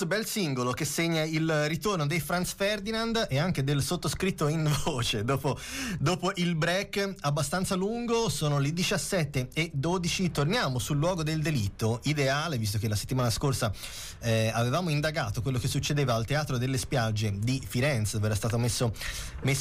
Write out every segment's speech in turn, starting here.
Blues, bel singolo che segna il ritorno dei Franz Ferdinand e anche del sottoscritto in voce dopo il break abbastanza lungo. Sono le 17:12, torniamo sul luogo del delitto ideale, visto che la settimana scorsa avevamo indagato quello che succedeva al Teatro delle Spiagge di Firenze, dove era stato messo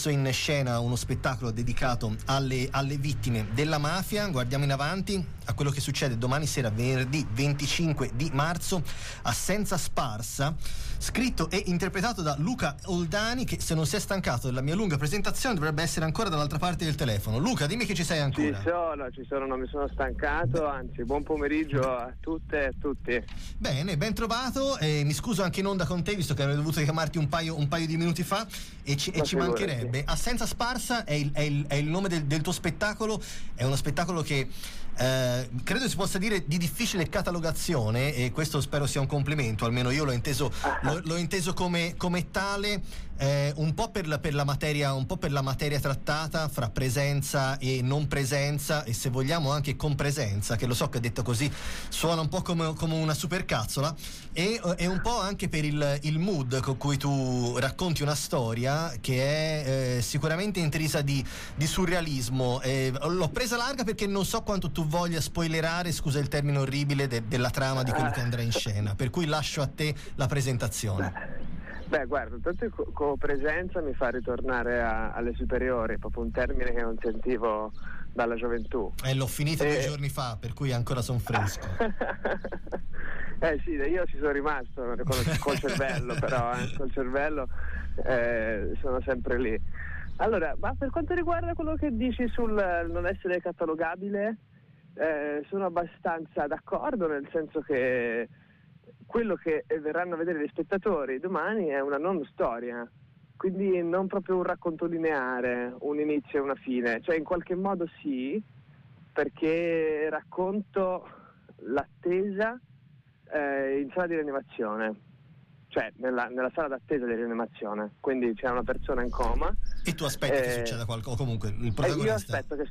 in scena uno spettacolo dedicato alle vittime della mafia. Guardiamo in avanti a quello che succede domani sera, venerdì 25 di marzo, Assenza Sparsa, scritto e interpretato da Luca Oldani, che, se non si è stancato della mia lunga presentazione, dovrebbe essere ancora dall'altra parte del telefono. Luca, dimmi che ci sei ancora. Ci sono, non mi sono stancato, anzi, buon pomeriggio a tutte e a tutti. Bene, ben trovato, mi scuso anche in onda con te, visto che avrei dovuto chiamarti un paio di minuti fa e ci mancherebbe. Assenza Sparsa è il nome del tuo spettacolo, è uno spettacolo che credo si possa dire di difficile catalogazione, e questo spero sia un complimento, almeno io l'ho inteso come tale, un po' per la materia trattata, fra presenza e non presenza, e se vogliamo anche con presenza, che lo so che detto così suona un po' come una supercazzola, e un po' anche per il mood con cui tu racconti una storia che è sicuramente intrisa di surrealismo. L'ho presa larga perché non so quanto tu voglia spoilerare, scusa il termine orribile, della trama di quello che andrà in scena, per cui lascio a te la presentazione. Beh, guarda, tanto presenza mi fa ritornare alle superiori, proprio un termine che non sentivo dalla gioventù. L'ho finita 2 giorni fa, per cui ancora sono fresco. Sì, io ci sono rimasto col cervello, però col cervello sono sempre lì. Allora, ma per quanto riguarda quello che dici sul non essere catalogabile, sono abbastanza d'accordo, nel senso che quello che verranno a vedere gli spettatori domani è una non storia, quindi non proprio un racconto lineare, un inizio e una fine, cioè in qualche modo sì, perché racconto l'attesa in sala di rianimazione, cioè nella sala d'attesa di rianimazione, quindi c'è una persona in coma e tu aspetti che succeda qualcosa, comunque il protagonista aspetta che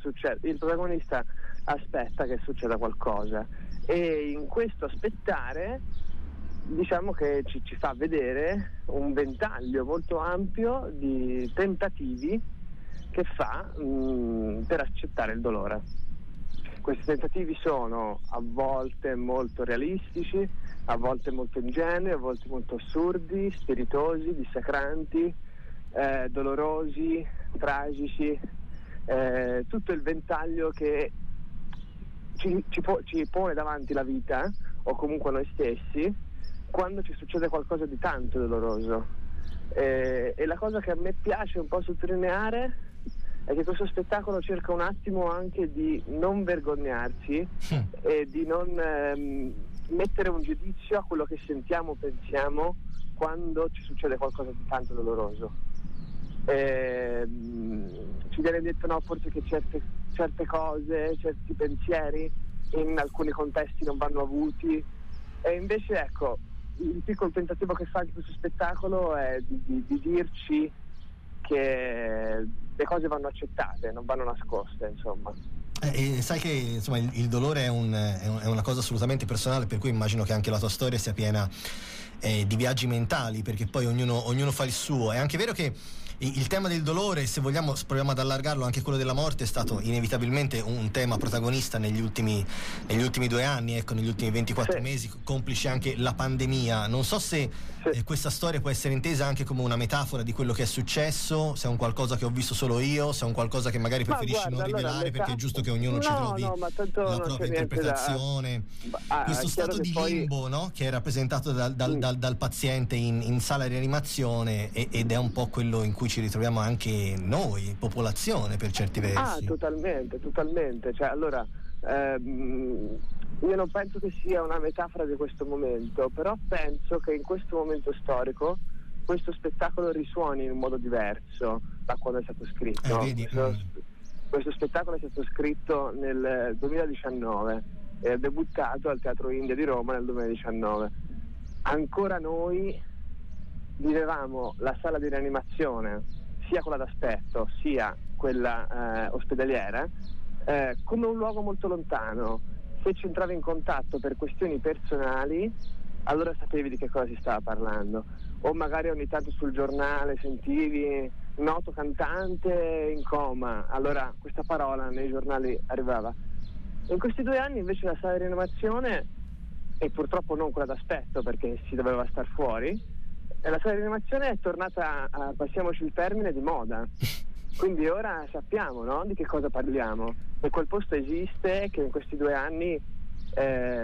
succeda qualcosa, e in questo aspettare diciamo che ci fa vedere un ventaglio molto ampio di tentativi che fa per accettare il dolore. Questi tentativi sono a volte molto realistici, a volte molto ingenui, a volte molto assurdi, spiritosi, dissacranti, dolorosi, tragici, tutto il ventaglio che ci pone davanti la vita, o comunque noi stessi, quando ci succede qualcosa di tanto doloroso. E la cosa che a me piace un po' sottolineare è che questo spettacolo cerca un attimo anche di non vergognarsi e di non mettere un giudizio a quello che sentiamo, pensiamo, quando ci succede qualcosa di tanto doloroso. Ci viene detto, no, forse che certe cose, certi pensieri in alcuni contesti non vanno avuti, e invece ecco, il piccolo tentativo che fa di questo spettacolo è di dirci che le cose vanno accettate, non vanno nascoste, insomma. E sai che insomma il dolore è una cosa assolutamente personale, per cui immagino che anche la tua storia sia piena di viaggi mentali, perché poi ognuno fa il suo. È anche vero che il tema del dolore, se vogliamo proviamo ad allargarlo, anche quello della morte è stato inevitabilmente un tema protagonista negli ultimi 2 anni, ecco, negli ultimi 24 mesi, complice anche la pandemia. Non so se questa storia può essere intesa anche come una metafora di quello che è successo, se è un qualcosa che ho visto solo io, se è un qualcosa che magari preferisci non rivelare, perché è giusto che ognuno ci trovi la propria interpretazione. Questo stato di limbo, no? Che è rappresentato dal paziente in sala di rianimazione, ed è un po' quello in cui ci ritroviamo anche noi, popolazione, per certi versi. Totalmente. Cioè, allora, io non penso che sia una metafora di questo momento, però penso che in questo momento storico questo spettacolo risuoni in un modo diverso da quando è stato scritto. Questo spettacolo è stato scritto nel 2019 e è debuttato al Teatro India di Roma nel 2019. Ancora noi vivevamo la sala di rianimazione, sia quella d'aspetto sia quella ospedaliera, come un luogo molto lontano. Se ci entravi in contatto per questioni personali allora sapevi di che cosa si stava parlando, o magari ogni tanto sul giornale sentivi noto cantante in coma, allora questa parola nei giornali arrivava. In questi 2 anni invece la sala di rianimazione, e purtroppo non quella d'aspetto perché si doveva star fuori, la sala di rianimazione è tornata a, passiamoci il termine, di moda. Quindi ora sappiamo, no, di che cosa parliamo, e quel posto esiste, che in questi 2 anni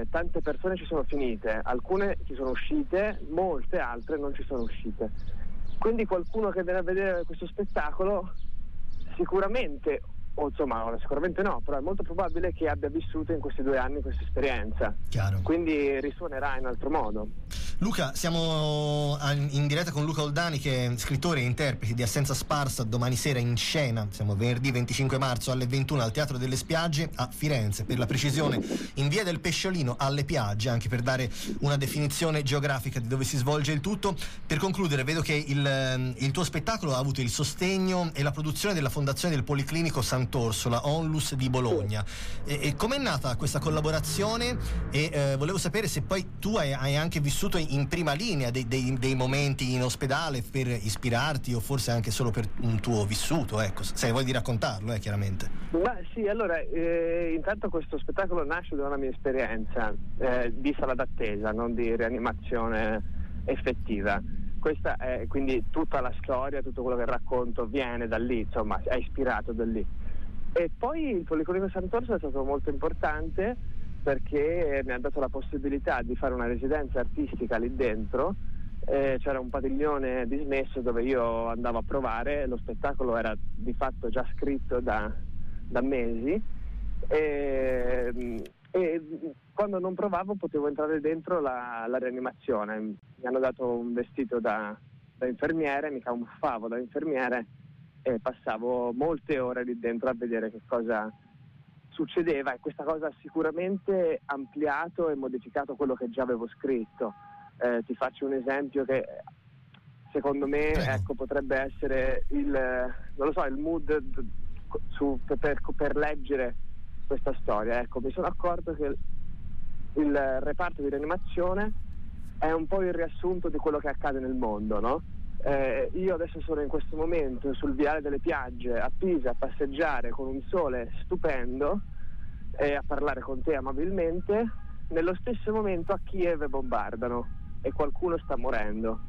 tante persone ci sono finite, alcune ci sono uscite, molte altre non ci sono uscite. Quindi qualcuno che viene a vedere questo spettacolo sicuramente, o insomma sicuramente no, però è molto probabile che abbia vissuto in questi 2 anni questa esperienza. Chiaro. Quindi risuonerà in altro modo. Luca, siamo in diretta con Luca Oldani, che è scrittore e interprete di Assenza Sparsa, domani sera in scena, siamo venerdì 25 marzo alle 21 al Teatro delle Spiagge a Firenze, per la precisione in via del Pesciolino alle Piagge, anche per dare una definizione geografica di dove si svolge il tutto. Per concludere, vedo che il tuo spettacolo ha avuto il sostegno e la produzione della Fondazione del Policlinico Sant'Orsola, Onlus di Bologna. E com'è nata questa collaborazione? E volevo sapere se poi tu hai anche vissuto in prima linea dei momenti in ospedale per ispirarti, o forse anche solo per un tuo vissuto, ecco, se vuoi di raccontarlo, chiaramente. Beh, sì, allora intanto questo spettacolo nasce da una mia esperienza di sala d'attesa, non di rianimazione effettiva. Questa è quindi tutta la storia, tutto quello che racconto viene da lì, insomma è ispirato da lì. E poi il Policlinico Sant'Orsola è stato molto importante perché mi ha dato la possibilità di fare una residenza artistica lì dentro. C'era un padiglione dismesso dove io andavo a provare, lo spettacolo era di fatto già scritto da mesi, e quando non provavo potevo entrare dentro la rianimazione. Mi hanno dato un vestito da infermiere, mi camuffavo da infermiere e passavo molte ore lì dentro a vedere che cosa succedeva, e questa cosa ha sicuramente ampliato e modificato quello che già avevo scritto. Ti faccio un esempio che secondo me, ecco, potrebbe essere il mood per leggere questa storia. Ecco, mi sono accorto che il reparto di rianimazione è un po' il riassunto di quello che accade nel mondo, no? Io adesso sono in questo momento sul viale delle Piagge a Pisa a passeggiare con un sole stupendo e a parlare con te amabilmente. Nello stesso momento a Kiev bombardano e qualcuno sta morendo,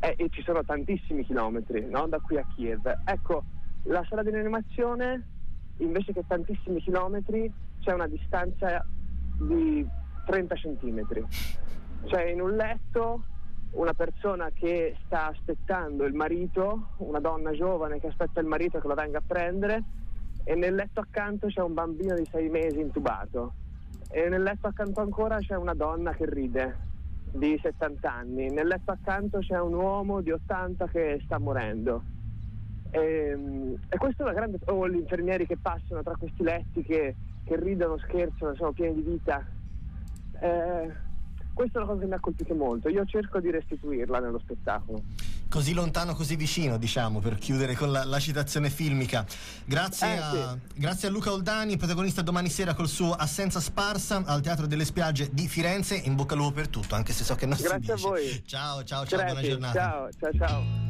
e ci sono tantissimi chilometri, no? Da qui a Kiev. Ecco, la sala di rianimazione, invece che tantissimi chilometri, c'è una distanza di 30 centimetri. Cioè, in un letto una persona che sta aspettando il marito, una donna giovane che aspetta il marito che la venga a prendere, e nel letto accanto c'è un bambino di 6 mesi intubato, e nel letto accanto ancora c'è una donna che ride di 70 anni, nel letto accanto c'è un uomo di 80 che sta morendo, e questo è una grande... gli infermieri che passano tra questi letti che ridono, scherzano, sono pieni di vita. Questa è una cosa che mi ha colpito molto, io cerco di restituirla nello spettacolo. Così lontano, così vicino, diciamo, per chiudere con la citazione filmica. Grazie a Luca Oldani, protagonista domani sera col suo Assenza Sparsa al Teatro delle Spiagge di Firenze. In bocca al lupo per tutto, anche se so che non si dice. Grazie a voi. Ciao, buona giornata. Ciao.